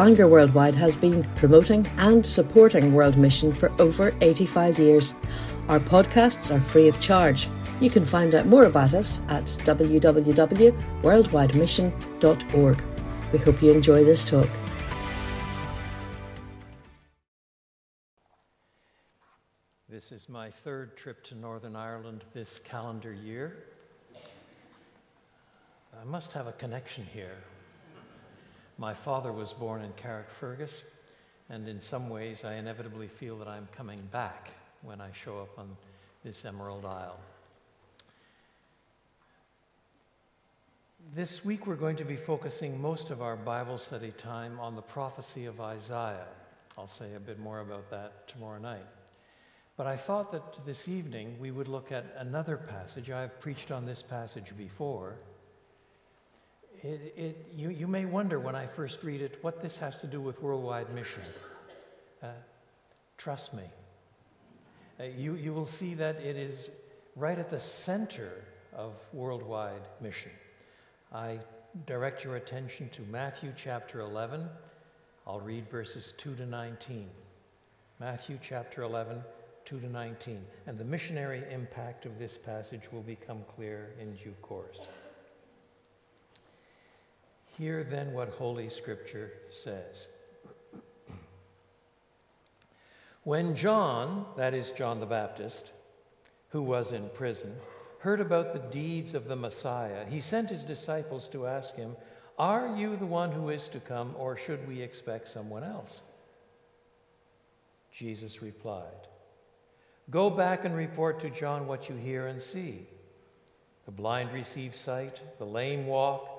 Bangor Worldwide has been promoting and supporting World Mission for over 85 years. Our podcasts are free of charge. You can find out more about us at www.worldwidemission.org. We hope you enjoy this talk. This is my third trip to Northern Ireland this calendar year. I must have a connection here. My father was born in Carrickfergus, and in some ways I inevitably feel that I'm coming back when I show up on this Emerald Isle. This week we're going to be focusing most of our Bible study time on the prophecy of Isaiah. I'll say a bit more about that tomorrow night. But I thought that this evening we would look at another passage. I've preached on this passage before. You may wonder when I first read it what this has to do with Worldwide Mission. Trust me. You will see that it is right at the center of Worldwide Mission. I direct your attention to Matthew chapter 11. I'll read verses 2 to 19. Matthew chapter 11, 2 to 19. And the missionary impact of this passage will become clear in due course. Hear then what Holy Scripture says. When John, that is John the Baptist, who was in prison, heard about the deeds of the Messiah, he sent his disciples to ask him, "Are you the one who is to come, or should we expect someone else?" Jesus replied, "Go back and report to John what you hear and see. The blind receive sight, the lame walk,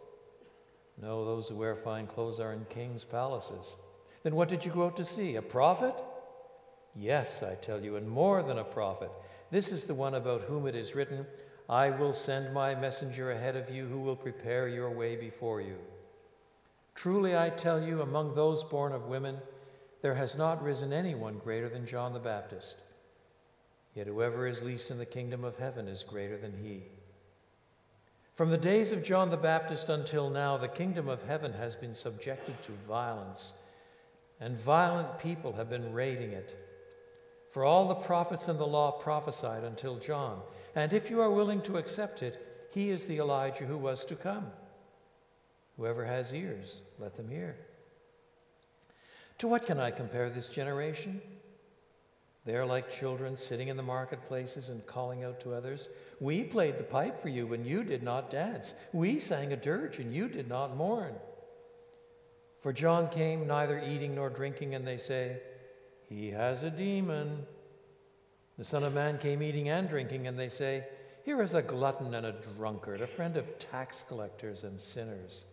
No, those who wear fine clothes are in king's palaces. Then what did you go out to see? A prophet? Yes, I tell you, and more than a prophet. This is the one about whom it is written, 'I will send my messenger ahead of you who will prepare your way before you.' Truly I tell you, among those born of women, there has not risen anyone greater than John the Baptist. Yet whoever is least in the kingdom of heaven is greater than he. From the days of John the Baptist until now, the kingdom of heaven has been subjected to violence, and violent people have been raiding it. For all the prophets and the law prophesied until John. And if you are willing to accept it, he is the Elijah who was to come. Whoever has ears, let them hear. To what can I compare this generation? They are like children sitting in the marketplaces and calling out to others, 'We played the pipe for you, and you did not dance. We sang a dirge, and you did not mourn.' For John came neither eating nor drinking, and they say, 'He has a demon.' The Son of Man came eating and drinking, and they say, 'Here is a glutton and a drunkard, a friend of tax collectors and sinners.'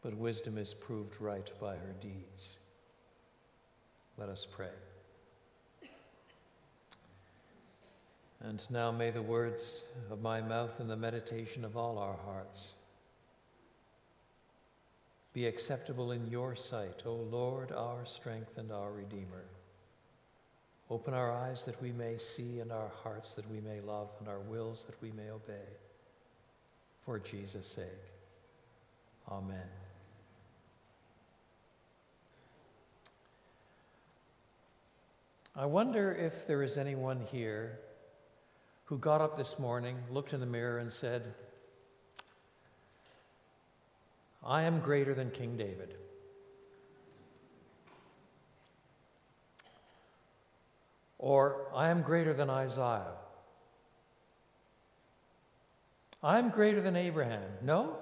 But wisdom is proved right by her deeds." Let us pray. And now may the words of my mouth and the meditation of all our hearts be acceptable in your sight, O Lord, our strength and our Redeemer. Open our eyes that we may see, and our hearts that we may love, and our wills that we may obey. For Jesus' sake. Amen. I wonder if there is anyone here who got up this morning, looked in the mirror, and said, "I am greater than King David. Or, I am greater than Isaiah. I am greater than Abraham." No?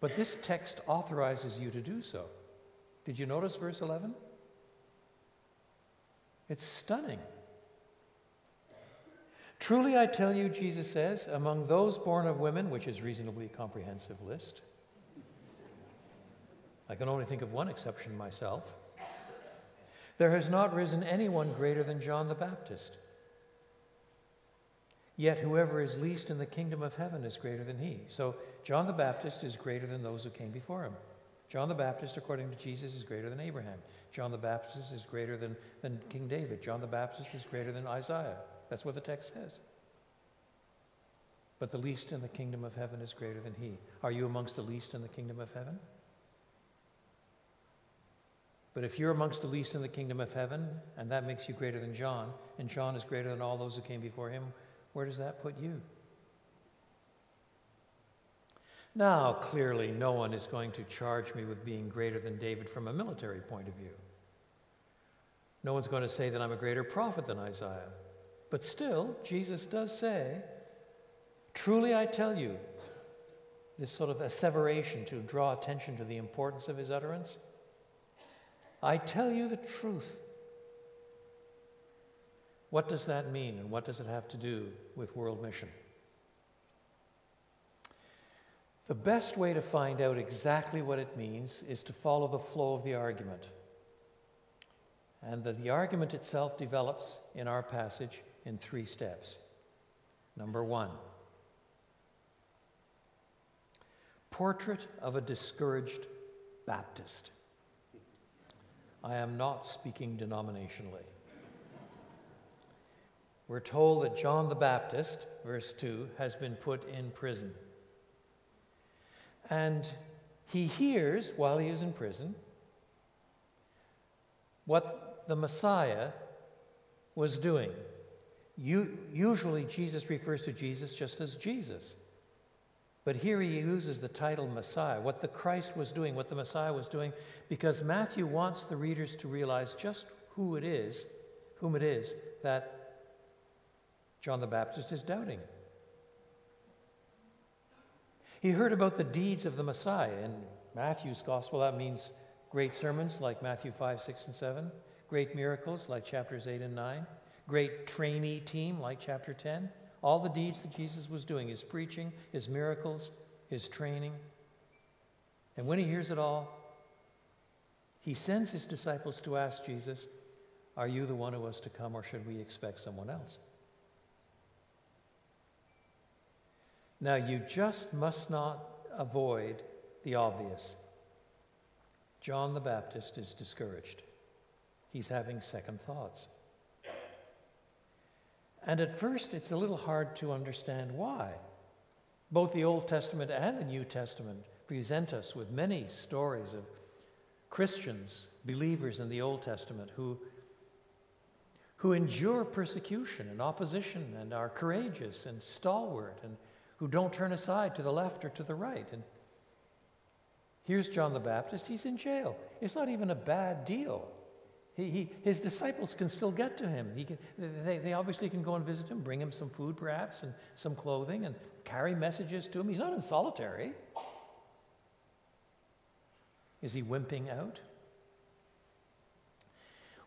But this text authorizes you to do so. Did you notice verse 11? It's stunning. "Truly I tell you," Jesus says, "among those born of women," which is reasonably comprehensive list, I can only think of one exception myself. There has not risen anyone greater than John the Baptist. Yet whoever is least in the kingdom of heaven is greater than he. So John the Baptist is greater than those who came before him. John the Baptist, according to Jesus, is greater than Abraham. John the Baptist is greater than King David. John the Baptist is greater than Isaiah. That's what the text says. But the least in the kingdom of heaven is greater than he. Are you amongst the least in the kingdom of heaven? But if you're amongst the least in the kingdom of heaven, and that makes you greater than John, and John is greater than all those who came before him, where does that put you? Now, clearly, no one is going to charge me with being greater than David from a military point of view. No one's going to say that I'm a greater prophet than Isaiah. But still, Jesus does say, truly I tell you, this sort of asseveration to draw attention to the importance of his utterance, I tell you the truth. What does that mean, and what does it have to do with World Mission? The best way to find out exactly what it means is to follow the flow of the argument. And the argument itself develops in our passage in three steps. Number one, portrait of a discouraged Baptist. I am not speaking denominationally. We're told that John the Baptist, verse 2, has been put in prison. And he hears, while he is in prison, what the Messiah was doing. Usually Jesus refers to Jesus just as Jesus. But here he uses the title Messiah, what the Christ was doing, what the Messiah was doing, because Matthew wants the readers to realize just whom it is that John the Baptist is doubting. He heard about the deeds of the Messiah. In Matthew's gospel, that means great sermons like Matthew 5, 6, and 7, great miracles like chapters 8 and 9, great trainee team like chapter 10, all the deeds that Jesus was doing, his preaching, his miracles, his training. And when he hears it all, he sends his disciples to ask Jesus, are you the one who was to come, or should we expect someone else? Now, you just must not avoid the obvious. John the Baptist is discouraged. He's having second thoughts. And at first, it's a little hard to understand why. Both the Old Testament and the New Testament present us with many stories of Christians, believers in the Old Testament, who endure persecution and opposition and are courageous and stalwart and who don't turn aside to the left or to the right. And here's John the Baptist, he's in jail. It's not even a bad deal. His disciples can still get to him. They obviously can go and visit him, bring him some food perhaps and some clothing and carry messages to him. He's not in solitary. Is he wimping out?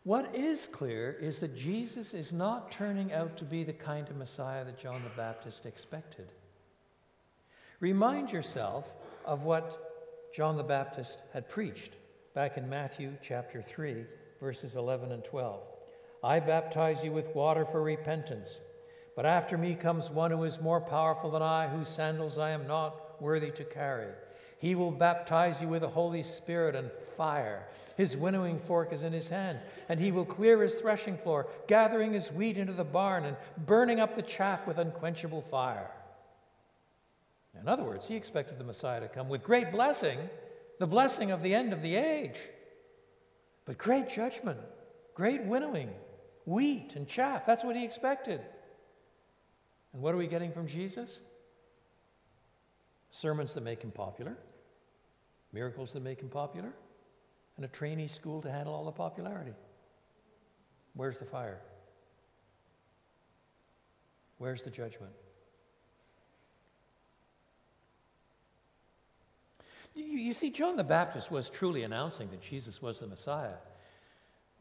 What is clear is that Jesus is not turning out to be the kind of Messiah that John the Baptist expected. Remind yourself of what John the Baptist had preached back in Matthew chapter 3, verses 11 and 12. I baptize you with water for repentance, but after me comes one who is more powerful than I, whose sandals I am not worthy to carry. He will baptize you with the Holy Spirit and fire. His winnowing fork is in his hand, and he will clear his threshing floor, gathering his wheat into the barn and burning up the chaff with unquenchable fire. In other words, he expected the Messiah to come with great blessing, the blessing of the end of the age, but great judgment, great winnowing, wheat and chaff. That's what he expected. And what are we getting from Jesus? Sermons that make him popular, miracles that make him popular, and a trainee school to handle all the popularity. Where's the fire? Where's the judgment? You see, John the Baptist was truly announcing that Jesus was the Messiah.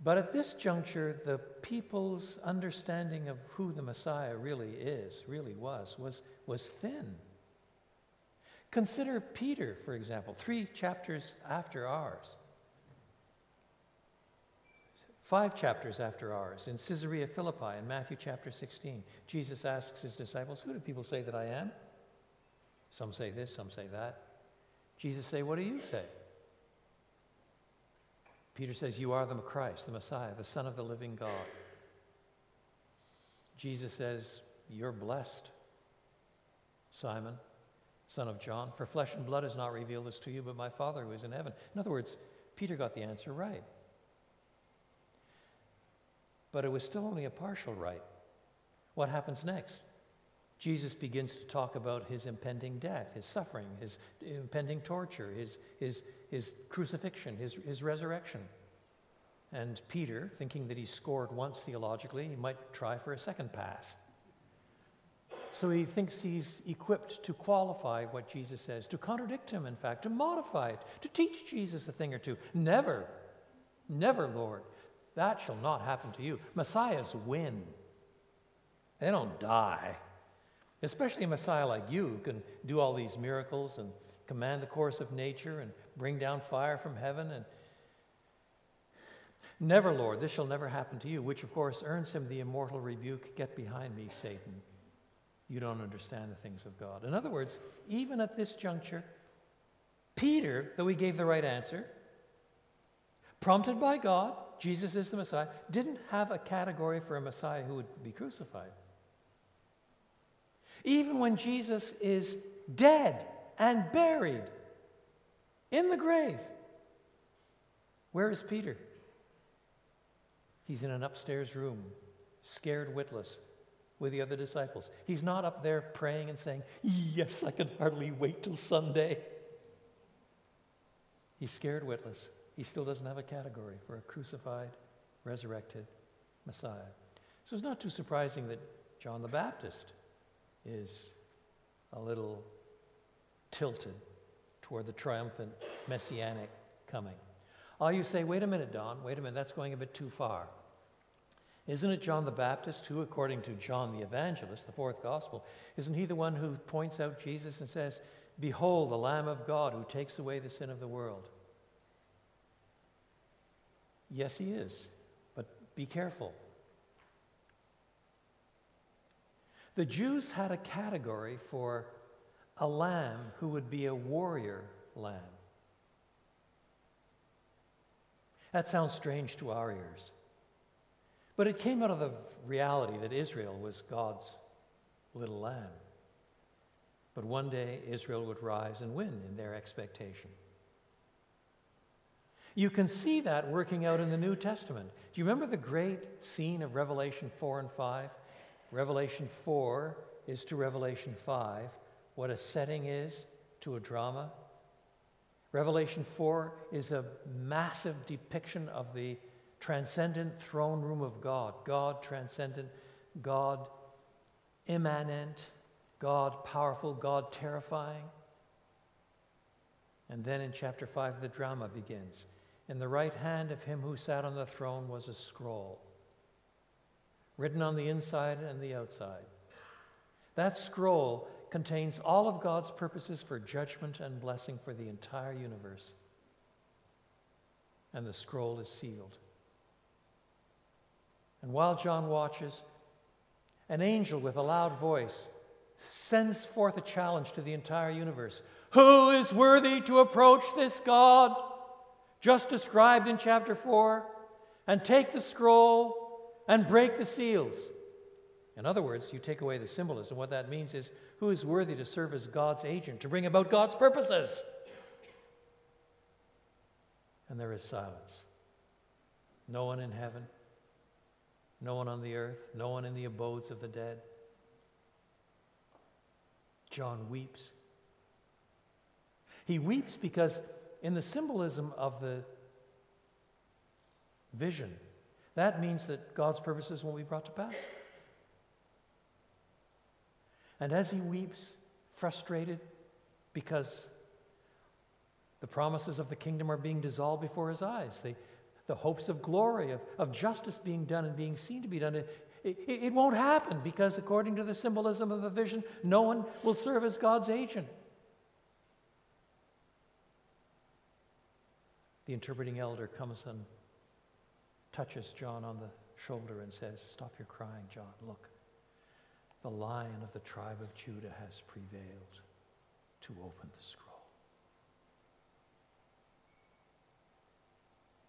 But at this juncture, the people's understanding of who the Messiah really was thin. Consider Peter, for example, 3 chapters after ours. 5 chapters after ours, in Caesarea Philippi, in Matthew chapter 16, Jesus asks his disciples, "Who do people say that I am?" Some say this, some say that. Jesus say, "What do you say?" Peter says, "You are the Christ, the Messiah, the Son of the living God." Jesus says, "You're blessed, Simon, son of John, for flesh and blood has not revealed this to you, but my Father who is in heaven." In other words, Peter got the answer right. But it was still only a partial right. What happens next? Jesus begins to talk about his impending death, his suffering, his impending torture, his crucifixion, his resurrection. And Peter, thinking that he scored once theologically, he might try for a second pass. So he thinks he's equipped to qualify what Jesus says, to contradict him, in fact, to modify it, to teach Jesus a thing or two. "Never, never, Lord. That shall not happen to you." Messiahs win. They don't die. Especially a Messiah like you who can do all these miracles and command the course of nature and bring down fire from heaven. And "Never, Lord, this shall never happen to you," which of course earns him the immortal rebuke, "Get behind me, Satan. You don't understand the things of God." In other words, even at this juncture, Peter, though he gave the right answer, prompted by God, Jesus is the Messiah, didn't have a category for a Messiah who would be crucified. Even when Jesus is dead and buried in the grave, where is Peter? He's in an upstairs room, scared witless, with the other disciples. He's not up there praying and saying, "Yes, I can hardly wait till Sunday." He's scared witless. He still doesn't have a category for a crucified, resurrected Messiah. So it's not too surprising that John the Baptist is a little tilted toward the triumphant messianic coming. Oh, you say, "Wait a minute, Don, wait a minute, that's going a bit too far. Isn't it John the Baptist who, according to John the Evangelist, the fourth gospel, isn't he the one who points out Jesus and says, 'Behold, the Lamb of God who takes away the sin of the world'?" Yes, he is, but be careful. The Jews had a category for a lamb who would be a warrior lamb. That sounds strange to our ears, but it came out of the reality that Israel was God's little lamb. But one day Israel would rise and win in their expectation. You can see that working out in the New Testament. Do you remember the great scene of Revelation 4 and 5? Revelation 4 is to Revelation 5 what a setting is to a drama. Revelation 4 is a massive depiction of the transcendent throne room of God. God transcendent, God immanent, God powerful, God terrifying. And then in chapter 5, the drama begins. "In the right hand of him who sat on the throne was a scroll, written on the inside and the outside. That scroll contains all of God's purposes for judgment and blessing for the entire universe. And the scroll is sealed. And while John watches, an angel with a loud voice sends forth a challenge to the entire universe. 'Who is worthy to approach this God?' just described in chapter 4, and take the scroll and break the seals." In other words, you take away the symbolism. What that means is, who is worthy to serve as God's agent to bring about God's purposes? And there is silence. No one in heaven, no one on the earth, no one in the abodes of the dead. John weeps. He weeps because in the symbolism of the vision, that means that God's purposes won't be brought to pass. And as he weeps, frustrated because the promises of the kingdom are being dissolved before his eyes, the hopes of glory, of justice being done and being seen to be done, it won't happen because according to the symbolism of the vision, no one will serve as God's agent. the interpreting elder comes and touches John on the shoulder and says, "Stop your crying, John. Look, the Lion of the tribe of Judah has prevailed to open the scroll."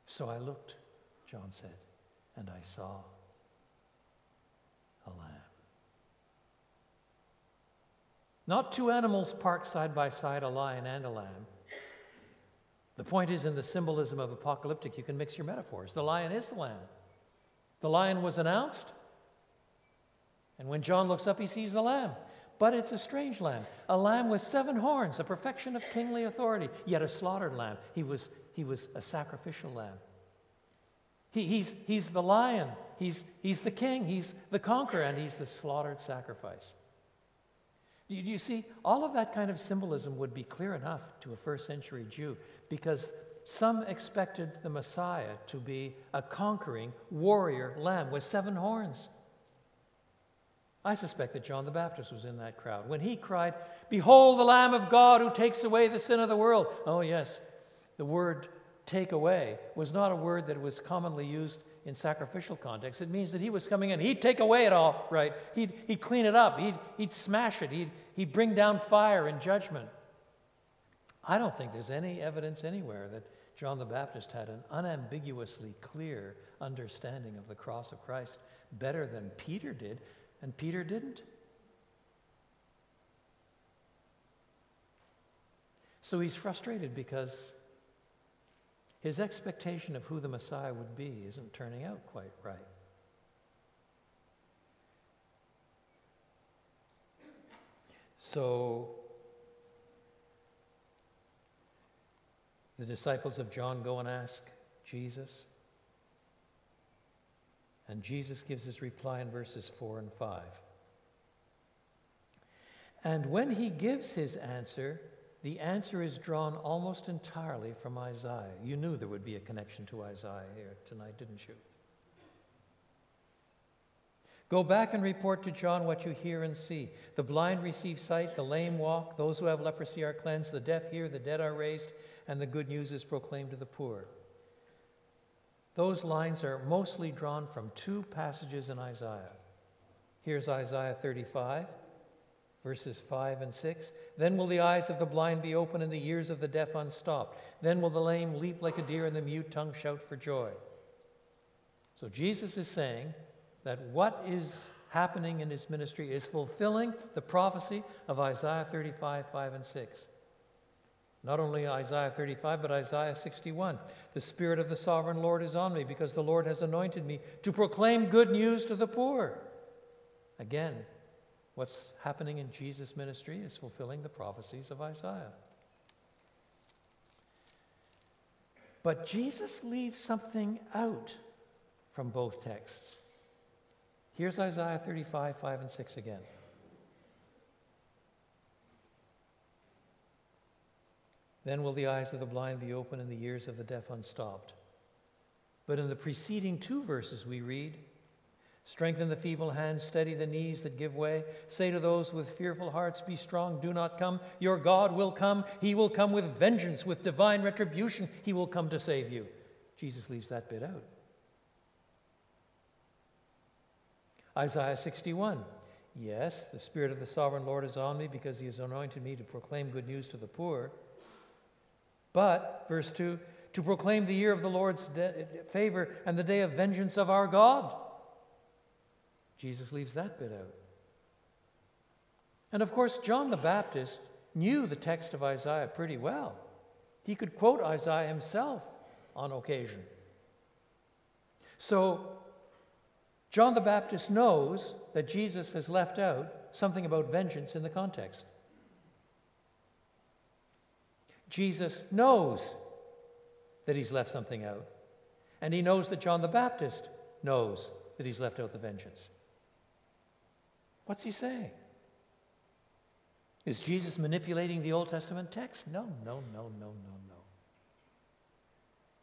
"So I looked," John said, "and I saw a lamb." Not two animals parked side by side, a lion and a lamb. The point is, in the symbolism of apocalyptic, you can mix your metaphors. The lion is the lamb. The lion was announced, and when John looks up, he sees the lamb. But it's a strange lamb, a lamb with seven horns, the perfection of kingly authority, yet a slaughtered lamb. He was a sacrificial lamb. He's the lion, he's the king, he's the conqueror, and he's the slaughtered sacrifice. Do you see, all of that kind of symbolism would be clear enough to a first century Jew, because some expected the Messiah to be a conquering warrior lamb with seven horns. I suspect that John the Baptist was in that crowd when he cried, "Behold the Lamb of God who takes away the sin of the world." Oh yes, the word "take away" was not a word that was commonly used in sacrificial context. It means that he was coming in, he'd take away it all, right? He'd clean it up, he'd smash it, he'd bring down fire and judgment. I don't think there's any evidence anywhere that John the Baptist had an unambiguously clear understanding of the cross of Christ, better than Peter did, and Peter didn't. So he's frustrated because his expectation of who the Messiah would be isn't turning out quite right. So the disciples of John go and ask Jesus, and Jesus gives his reply in verses 4 and 5. And when he gives his answer, the answer is drawn almost entirely from Isaiah. You knew there would be a connection to Isaiah here tonight, didn't you? "Go back and report to John what you hear and see. The blind receive sight, the lame walk, those who have leprosy are cleansed, the deaf hear, the dead are raised, and the good news is proclaimed to the poor." Those lines are mostly drawn from two passages in Isaiah. Here's Isaiah 35, verses 5 and 6. "Then will the eyes of the blind be open and the ears of the deaf unstopped. Then will the lame leap like a deer and the mute tongue shout for joy." So Jesus is saying that what is happening in his ministry is fulfilling the prophecy of Isaiah 35, 5 and 6. Not only Isaiah 35, but Isaiah 61. "The Spirit of the Sovereign Lord is on me, because the Lord has anointed me to proclaim good news to the poor." Again, what's happening in Jesus' ministry is fulfilling the prophecies of Isaiah. But Jesus leaves something out from both texts. Here's Isaiah 35, 5 and 6 again. "Then will the eyes of the blind be open and the ears of the deaf unstopped." But in the preceding two verses we read, "Strengthen the feeble hands, steady the knees that give way. Say to those with fearful hearts, be strong, do not come. Your God will come. He will come with vengeance, with divine retribution. He will come to save you." Jesus leaves that bit out. Isaiah 61. "Yes, the Spirit of the Sovereign Lord is on me, because he has anointed me to proclaim good news to the poor." But, verse 2, "to proclaim the year of the Lord's favor and the day of vengeance of our God." Jesus leaves that bit out. And of course, John the Baptist knew the text of Isaiah pretty well. He could quote Isaiah himself on occasion. So, John the Baptist knows that Jesus has left out something about vengeance in the context. Jesus knows that he's left something out, and he knows that John the Baptist knows that he's left out the vengeance. What's he saying? Is Jesus manipulating the Old Testament text? No.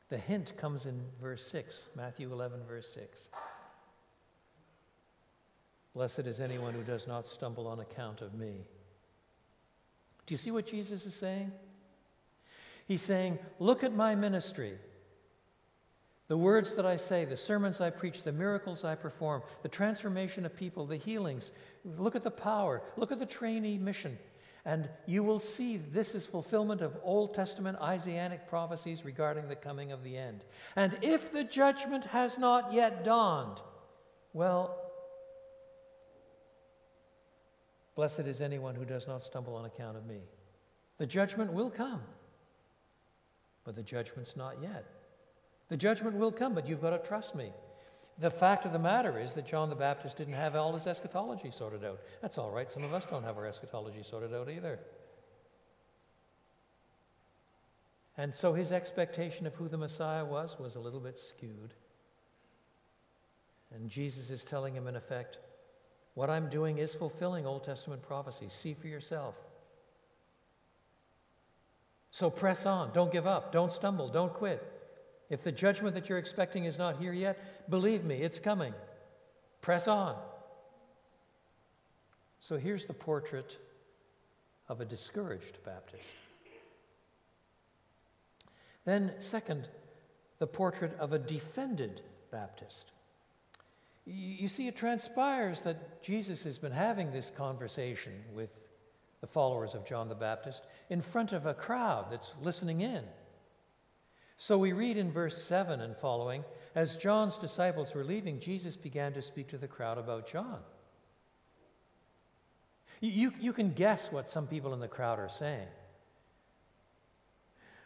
The hint comes in verse 6, Matthew 11, verse 6. "Blessed is anyone who does not stumble on account of me." Do you see what Jesus is saying? He's saying, look at my ministry. The words that I say, the sermons I preach, the miracles I perform, the transformation of people, the healings. Look at the power. Look at the trainee mission. And you will see this is fulfillment of Old Testament Isaianic prophecies regarding the coming of the end. And if the judgment has not yet dawned, well, blessed is anyone who does not stumble on account of me. The judgment will come, but the judgment's not yet. The judgment will come, but you've got to trust me. The fact of the matter is that John the Baptist didn't have all his eschatology sorted out. That's all right. Some of us don't have our eschatology sorted out either. And so his expectation of who the Messiah was a little bit skewed. And Jesus is telling him, in effect, what I'm doing is fulfilling Old Testament prophecy. See for yourself. So press on. Don't give up. Don't stumble. Don't quit. If the judgment that you're expecting is not here yet, believe me, it's coming. Press on. So here's the portrait of a discouraged Baptist. Then, second, the portrait of a defended Baptist. You see, it transpires that Jesus has been having this conversation with the followers of John the Baptist in front of a crowd that's listening in. So we read in verse 7 and following, as John's disciples were leaving, Jesus began to speak to the crowd about John. You can guess what some people in the crowd are saying.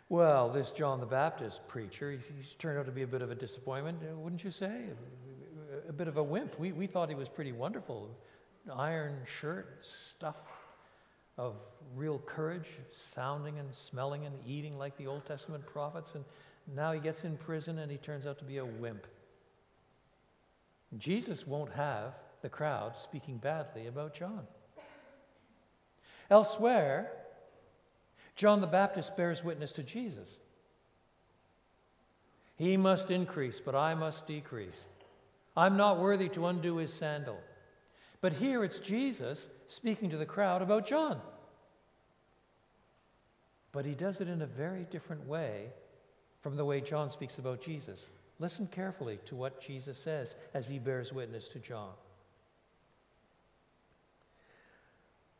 Well, this John the Baptist preacher, he's turned out to be a bit of a disappointment, wouldn't you say? A bit of a wimp. We thought he was pretty wonderful. Iron shirt, stuff of real courage, sounding and smelling and eating like the Old Testament prophets, and now he gets in prison and he turns out to be a wimp. Jesus won't have the crowd speaking badly about John. Elsewhere, John the Baptist bears witness to Jesus. He must increase, but I must decrease. I'm not worthy to undo his sandal. But here it's Jesus speaking to the crowd about John. But he does it in a very different way from the way John speaks about Jesus. Listen carefully to what Jesus says as he bears witness to John.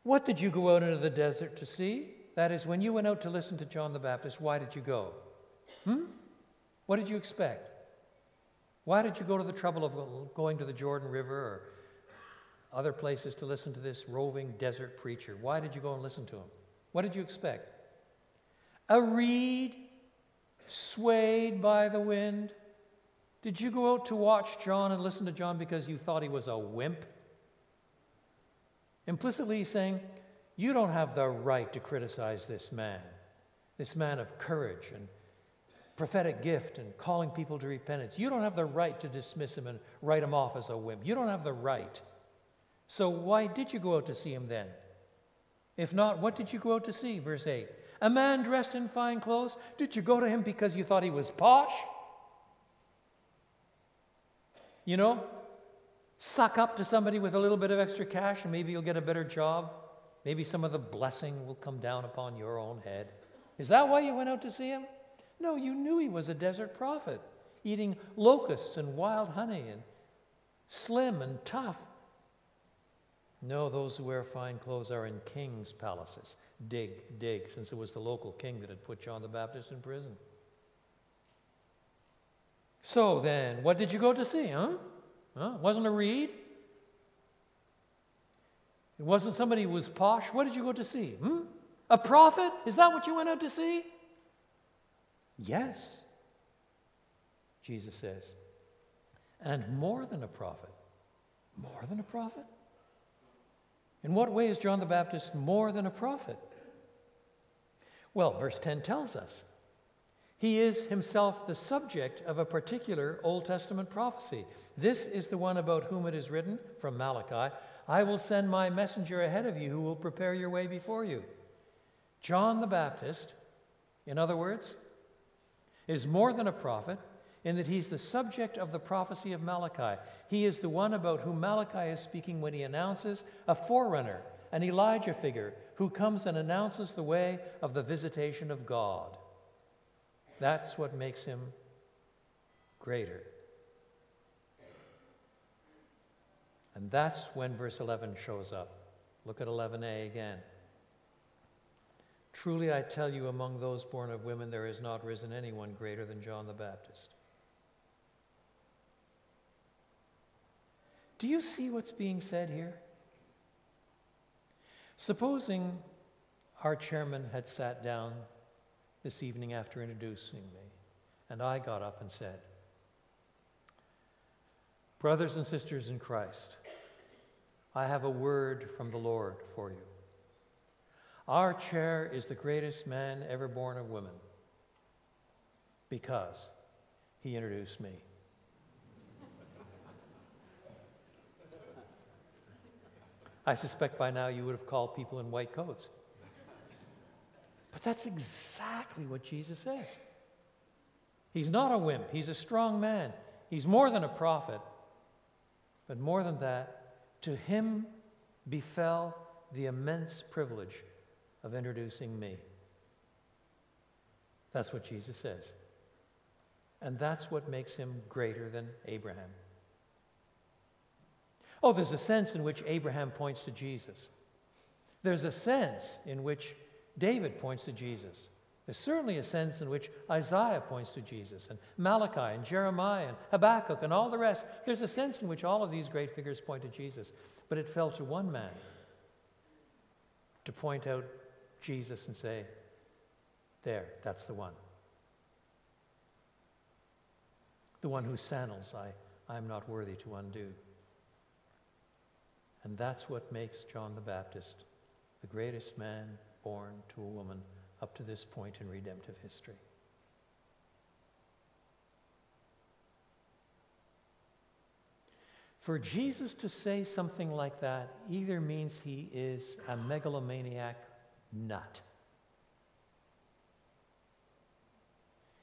What did you go out into the desert to see? That is, when you went out to listen to John the Baptist, why did you go? What did you expect? Why did you go to the trouble of going to the Jordan River or other places to listen to this roving desert preacher? Why did you go and listen to him? What did you expect? A reed swayed by the wind? Did you go out to watch John and listen to John because you thought he was a wimp? Implicitly saying, you don't have the right to criticize this man of courage and prophetic gift and calling people to repentance. You don't have the right to dismiss him and write him off as a wimp. You don't have the right. So why did you go out to see him then? If not, what did you go out to see? Verse 8. A man dressed in fine clothes? Did you go to him because you thought he was posh? You know, suck up to somebody with a little bit of extra cash and maybe you'll get a better job. Maybe some of the blessing will come down upon your own head. Is that why you went out to see him? No, you knew he was a desert prophet, eating locusts and wild honey and slim and tough. No, those who wear fine clothes are in kings' palaces. Dig, dig, since it was the local king that had put John the Baptist in prison. So then, what did you go to see, huh? It wasn't a reed? It wasn't somebody who was posh? What did you go to see, A prophet? Is that what you went out to see? Yes, Jesus says. And more than a prophet. More than a prophet? In what way is John the Baptist more than a prophet? Well, verse 10 tells us. He is himself the subject of a particular Old Testament prophecy. This is the one about whom it is written, from Malachi, I will send my messenger ahead of you who will prepare your way before you. John the Baptist, in other words, is more than a prophet in that he's the subject of the prophecy of Malachi. He is the one about whom Malachi is speaking when he announces a forerunner, an Elijah figure, who comes and announces the way of the visitation of God. That's what makes him greater. And that's when verse 11 shows up. Look at 11a again. Truly I tell you, among those born of women, there is not risen anyone greater than John the Baptist. Do you see what's being said here? Supposing our chairman had sat down this evening after introducing me, and I got up and said, brothers and sisters in Christ, I have a word from the Lord for you. Our chair is the greatest man ever born of woman because he introduced me. I suspect by now you would have called people in white coats. But that's exactly what Jesus says. He's not a wimp. He's a strong man. He's more than a prophet. But more than that, to him befell the immense privilege of introducing me. That's what Jesus says. And that's what makes him greater than Abraham. Oh, there's a sense in which Abraham points to Jesus. There's a sense in which David points to Jesus. There's certainly a sense in which Isaiah points to Jesus, and Malachi, and Jeremiah, and Habakkuk, and all the rest. There's a sense in which all of these great figures point to Jesus, but it fell to one man to point out Jesus and say, there, that's the one. The one whose sandals I'm not worthy to undo. And that's what makes John the Baptist the greatest man born to a woman up to this point in redemptive history. For Jesus to say something like that either means he is a megalomaniac nut.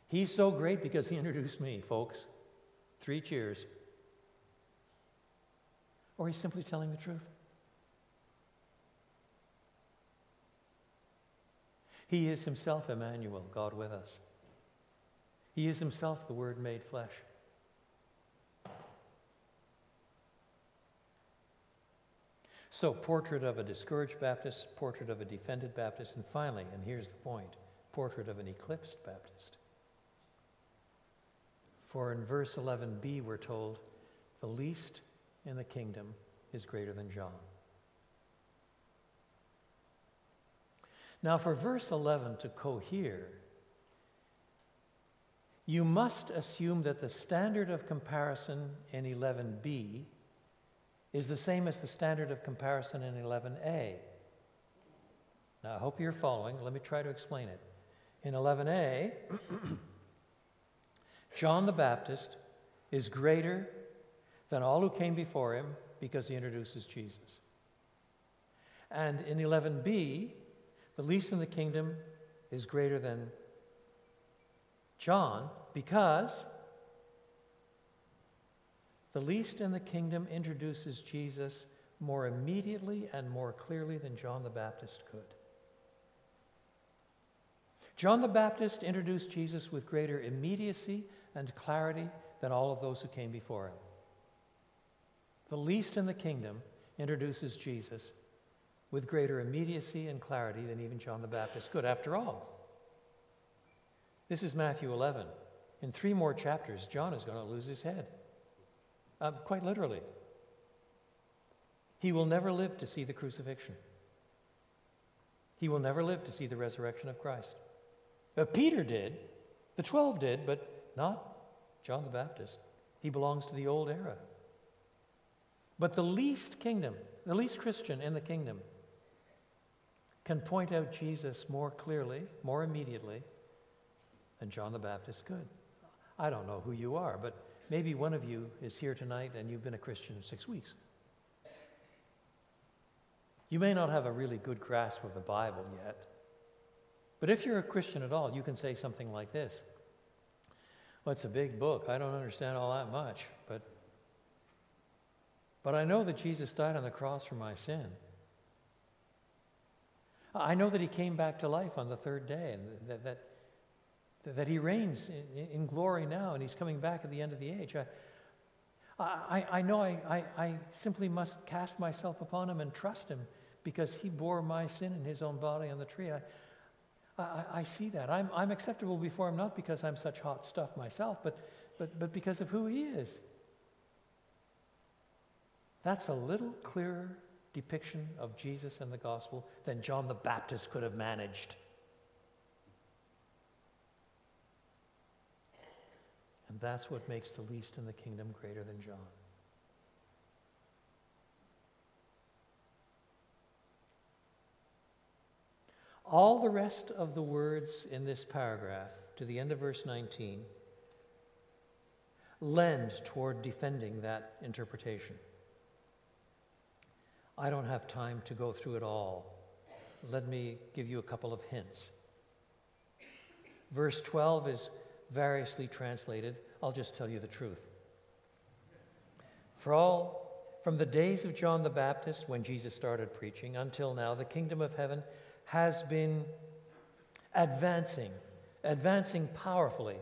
He's so great because he introduced me, folks. 3 cheers. Or he's simply telling the truth. He is himself Emmanuel, God with us. He is himself the Word made flesh. So, portrait of a discouraged Baptist, portrait of a defended Baptist, and finally, and here's the point, portrait of an eclipsed Baptist. For in verse 11b, we're told, the least in the kingdom is greater than John. Now, for verse 11 to cohere, you must assume that the standard of comparison in 11b is the same as the standard of comparison in 11a. Now, I hope you're following. Let me try to explain it. In 11a, John the Baptist is greater than all who came before him because he introduces Jesus. And in 11b, the least in the kingdom is greater than John because the least in the kingdom introduces Jesus more immediately and more clearly than John the Baptist could. John the Baptist introduced Jesus with greater immediacy and clarity than all of those who came before him. The least in the kingdom introduces Jesus with greater immediacy and clarity than even John the Baptist could. After all, this is Matthew 11. In 3 more chapters, John is going to lose his head. Quite literally. He will never live to see the crucifixion. He will never live to see the resurrection of Christ. But Peter did, the 12 did, but not John the Baptist. He belongs to the old era. But the least kingdom, the least Christian in the kingdom, can point out Jesus more clearly, more immediately than John the Baptist could. I don't know who you are, but maybe one of you is here tonight and you've been a Christian 6 weeks. You may not have a really good grasp of the Bible yet, but if you're a Christian at all, you can say something like this. Well, it's a big book. I don't understand all that much, but I know that Jesus died on the cross for my sin. I know that he came back to life on the 3rd day, and that that he reigns in glory now, and he's coming back at the end of the age. I know I simply must cast myself upon him and trust him because he bore my sin in his own body on the tree. I see that. I'm acceptable before him, not because I'm such hot stuff myself, but because of who he is. That's a little clearer depiction of Jesus and the gospel than John the Baptist could have managed. And that's what makes the least in the kingdom greater than John. All the rest of the words in this paragraph, to the end of verse 19, lend toward defending that interpretation. I don't have time to go through it all. Let me give you a couple of hints. Verse 12 is variously translated. I'll just tell you the truth. From the days of John the Baptist, when Jesus started preaching, until now, the kingdom of heaven has been advancing powerfully,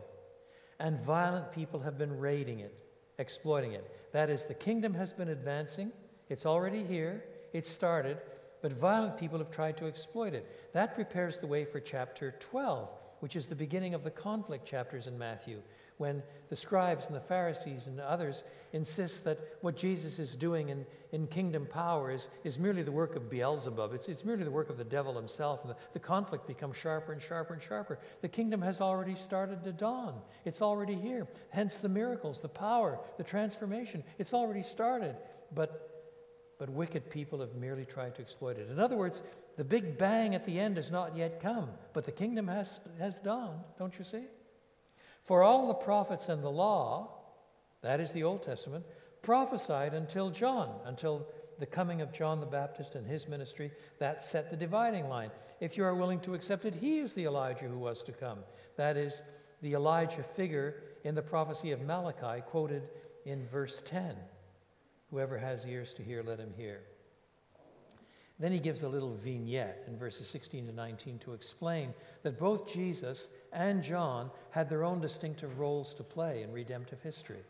and violent people have been raiding it, exploiting it. That is, the kingdom has been advancing. It's already here. It started, but violent people have tried to exploit it. That prepares the way for chapter 12, which is the beginning of the conflict chapters in Matthew, when the scribes and the Pharisees and others insist that what Jesus is doing in kingdom power is merely the work of Beelzebub. It's merely the work of the devil himself. And the conflict becomes sharper and sharper and sharper. The kingdom has already started to dawn. It's already here. Hence the miracles, the power, the transformation. It's already started, but wicked people have merely tried to exploit it. In other words, the big bang at the end has not yet come, but the kingdom has dawned, don't you see? For all the prophets and the law, that is the Old Testament, prophesied until John, until the coming of John the Baptist and his ministry, that set the dividing line. If you are willing to accept it, he is the Elijah who was to come. That is the Elijah figure in the prophecy of Malachi, quoted in verse 10. Whoever has ears to hear, let him hear. Then he gives a little vignette in verses 16 to 19 to explain that both Jesus and John had their own distinctive roles to play in redemptive history.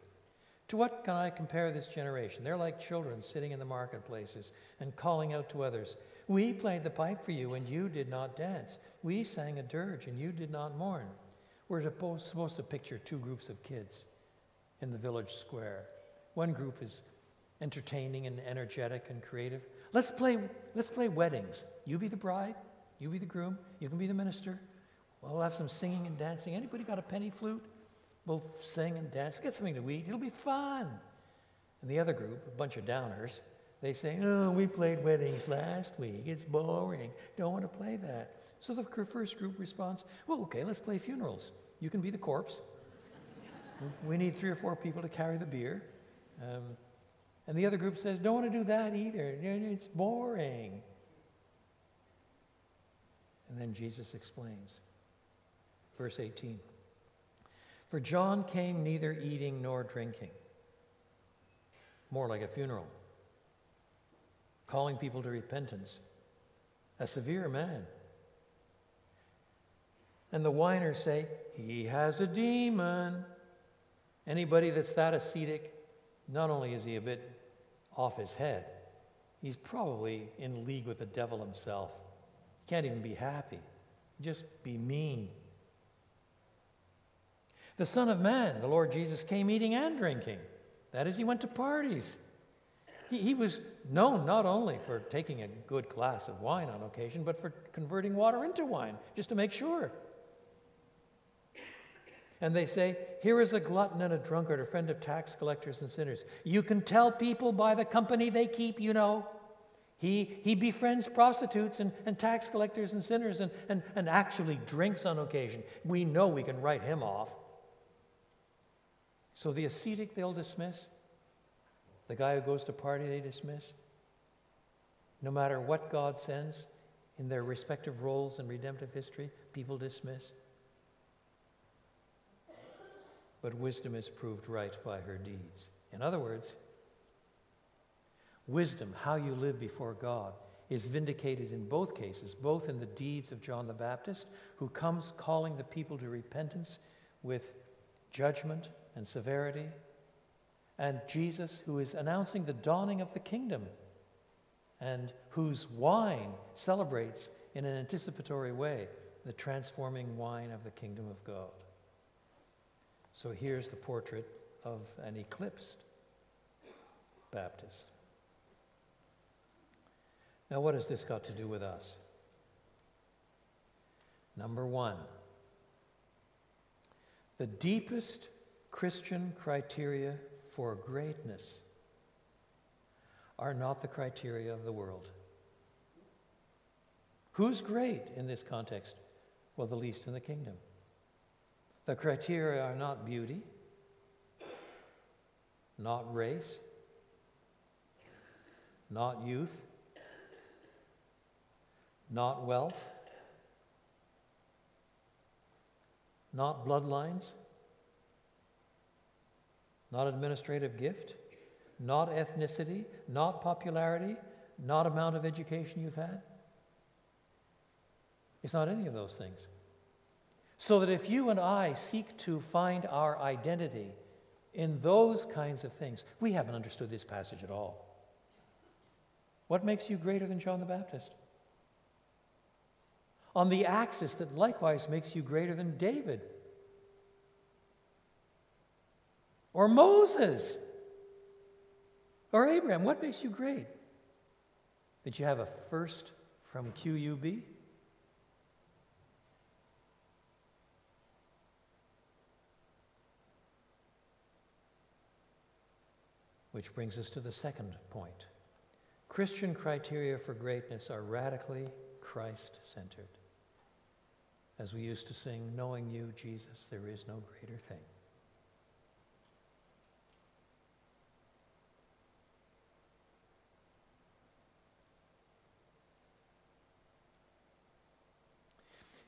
To what can I compare this generation? They're like children sitting in the marketplaces and calling out to others, "We played the pipe for you and you did not dance. We sang a dirge and you did not mourn." We're supposed to picture two groups of kids in the village square. One group is entertaining and energetic and creative. Let's play weddings. You be the bride, you be the groom, you can be the minister. We'll have some singing and dancing. Anybody got a penny flute? We'll sing and dance. Get something to eat. It'll be fun. And the other group, a bunch of downers, they say, "Oh, we played weddings last week. It's boring. Don't want to play that." So the first group responds, "Well, okay, let's play funerals. You can be the corpse. We need 3 or 4 people to carry the beer." And the other group says, "Don't want to do that either. It's boring." And then Jesus explains. Verse 18. For John came neither eating nor drinking. More like a funeral. Calling people to repentance. A severe man. And the whiners say, "He has a demon." Anybody that's that ascetic, not only is he a bit off his head, he's probably in league with the devil himself. He can't even be happy. Just be mean. The Son of Man, the Lord Jesus, came eating and drinking. That is, he went to parties. He was known not only for taking a good glass of wine on occasion, but for converting water into wine, just to make sure. And they say, "Here is a glutton and a drunkard, a friend of tax collectors and sinners. You can tell people by the company they keep, you know. He befriends prostitutes and tax collectors and sinners and actually drinks on occasion. We know we can write him off." So the ascetic they'll dismiss. The guy who goes to party they dismiss. No matter what God sends in their respective roles in redemptive history, people dismiss. But wisdom is proved right by her deeds. In other words, wisdom, how you live before God, is vindicated in both cases, both in the deeds of John the Baptist, who comes calling the people to repentance with judgment and severity, and Jesus, who is announcing the dawning of the kingdom and whose wine celebrates in an anticipatory way the transforming wine of the kingdom of God. So here's the portrait of an eclipsed Baptist. Now, what has this got to do with us? Number one, the deepest Christian criteria for greatness are not the criteria of the world. Who's great in this context? Well, the least in the kingdom. The criteria are not beauty, not race, not youth, not wealth, not bloodlines, not administrative gift, not ethnicity, not popularity, not amount of education you've had. It's not any of those things. So that if you and I seek to find our identity in those kinds of things, we haven't understood this passage at all. What makes you greater than John the Baptist? On the axis that likewise makes you greater than David or Moses or Abraham, what makes you great? That you have a first from QUB? Which brings us to the second point. Christian criteria for greatness are radically Christ-centered. As we used to sing, knowing you, Jesus, there is no greater thing.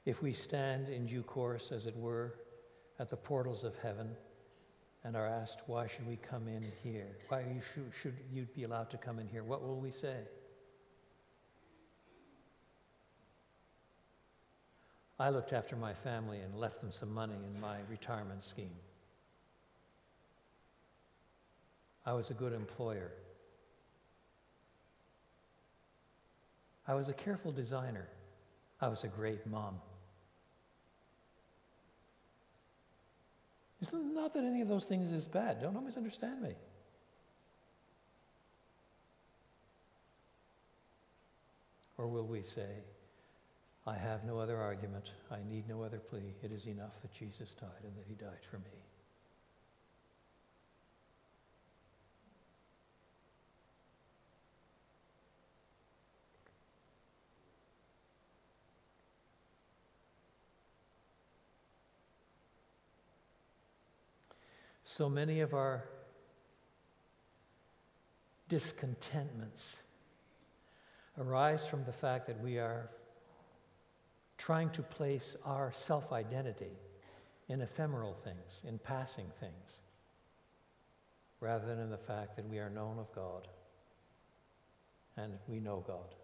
If we stand in due course, as it were, at the portals of heaven and are asked, why should we come in here? Why should you be allowed to come in here? What will we say? I looked after my family and left them some money in my retirement scheme. I was a good employer. I was a careful designer. I was a great mom. It's not that any of those things is bad. Don't always understand me. Or will we say, I have no other argument, I need no other plea, it is enough that Jesus died and that he died for me. So many of our discontentments arise from the fact that we are trying to place our self-identity in ephemeral things, in passing things, rather than in the fact that we are known of God and we know God.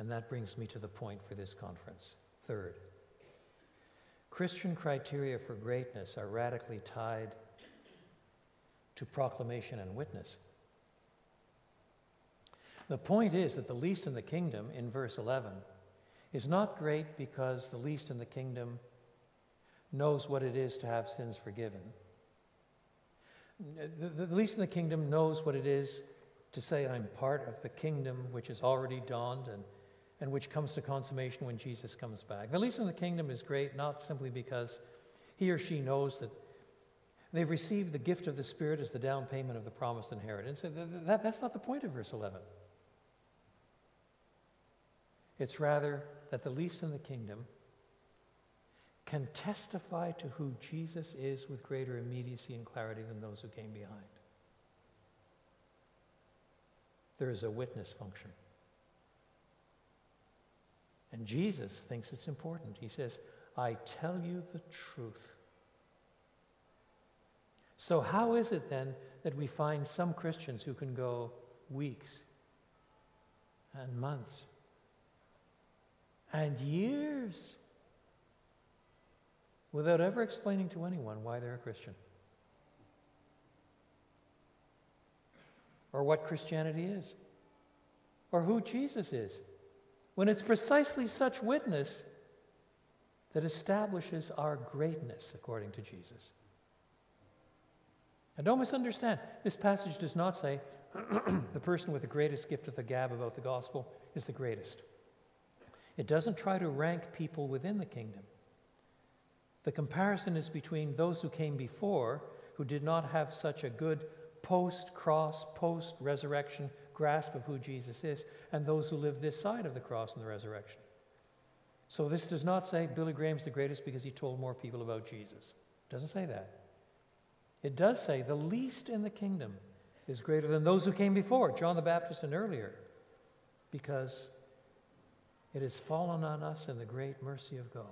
And that brings me to the point for this conference. Third, Christian criteria for greatness are radically tied to proclamation and witness. The point is that the least in the kingdom, in verse 11, is not great because the least in the kingdom knows what it is to have sins forgiven. The least in the kingdom knows what it is to say, I'm part of the kingdom which has already dawned and which comes to consummation when Jesus comes back. The least in the kingdom is great not simply because he or she knows that they've received the gift of the Spirit as the down payment of the promised inheritance. That's not the point of verse 11. It's rather that the least in the kingdom can testify to who Jesus is with greater immediacy and clarity than those who came behind. There is a witness function. And Jesus thinks it's important. He says, I tell you the truth. So how is it then that we find some Christians who can go, weeks and months and years without ever explaining to anyone why they're a Christian or what Christianity is or who Jesus is, when it's precisely such witness that establishes our greatness according to Jesus. And don't misunderstand, this passage does not say the person with the greatest gift of the gab about the gospel is the greatest. It doesn't try to rank people within the kingdom. The comparison is between those who came before, who did not have such a good post-cross, post-resurrection grasp of who Jesus is, and those who live this side of the cross and the resurrection. So this does not say Billy Graham's the greatest because he told more people about Jesus. It doesn't say that. It does say the least in the kingdom is greater than those who came before, John the Baptist and earlier, because it has fallen on us in the great mercy of God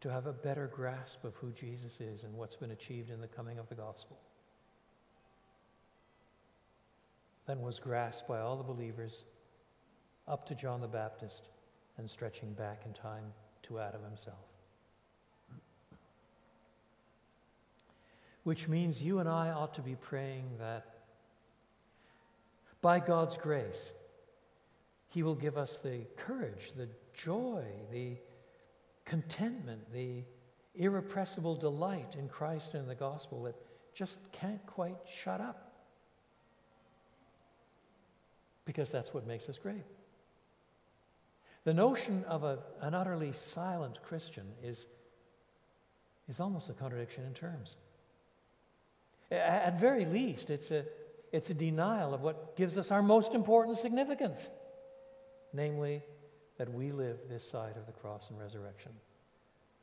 to have a better grasp of who Jesus is and what's been achieved in the coming of the gospel than was grasped by all the believers up to John the Baptist and stretching back in time to Adam himself. Which means you and I ought to be praying that by God's grace, he will give us the courage, the joy, the contentment, the irrepressible delight in Christ and the gospel that just can't quite shut up, because that's what makes us great. The notion of an utterly silent Christian is almost a contradiction in terms. At very least, it's a denial of what gives us our most important significance, namely, that we live this side of the cross and resurrection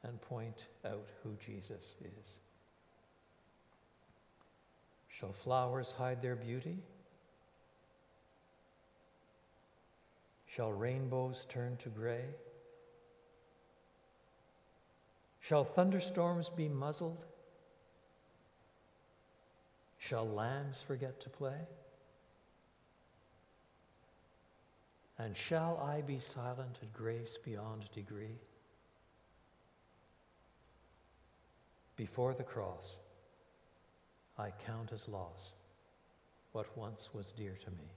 and point out who Jesus is. Shall flowers hide their beauty? Shall rainbows turn to gray? Shall thunderstorms be muzzled? Shall lambs forget to play? And shall I be silent at grace beyond degree? Before the cross, I count as loss what once was dear to me.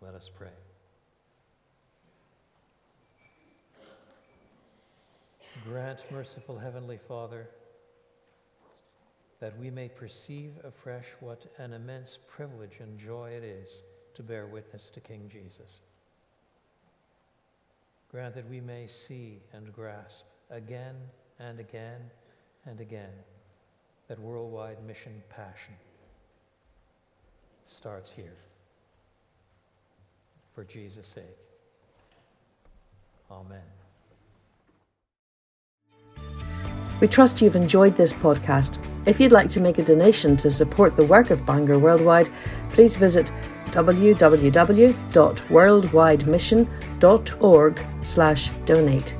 Let us pray. Grant, merciful Heavenly Father, that we may perceive afresh what an immense privilege and joy it is to bear witness to King Jesus. Grant that we may see and grasp again and again and again that worldwide mission passion starts here. For Jesus' sake. Amen. We trust you've enjoyed this podcast. If you'd like to make a donation to support the work of Bangor Worldwide, please visit www.worldwidemission.org/donate.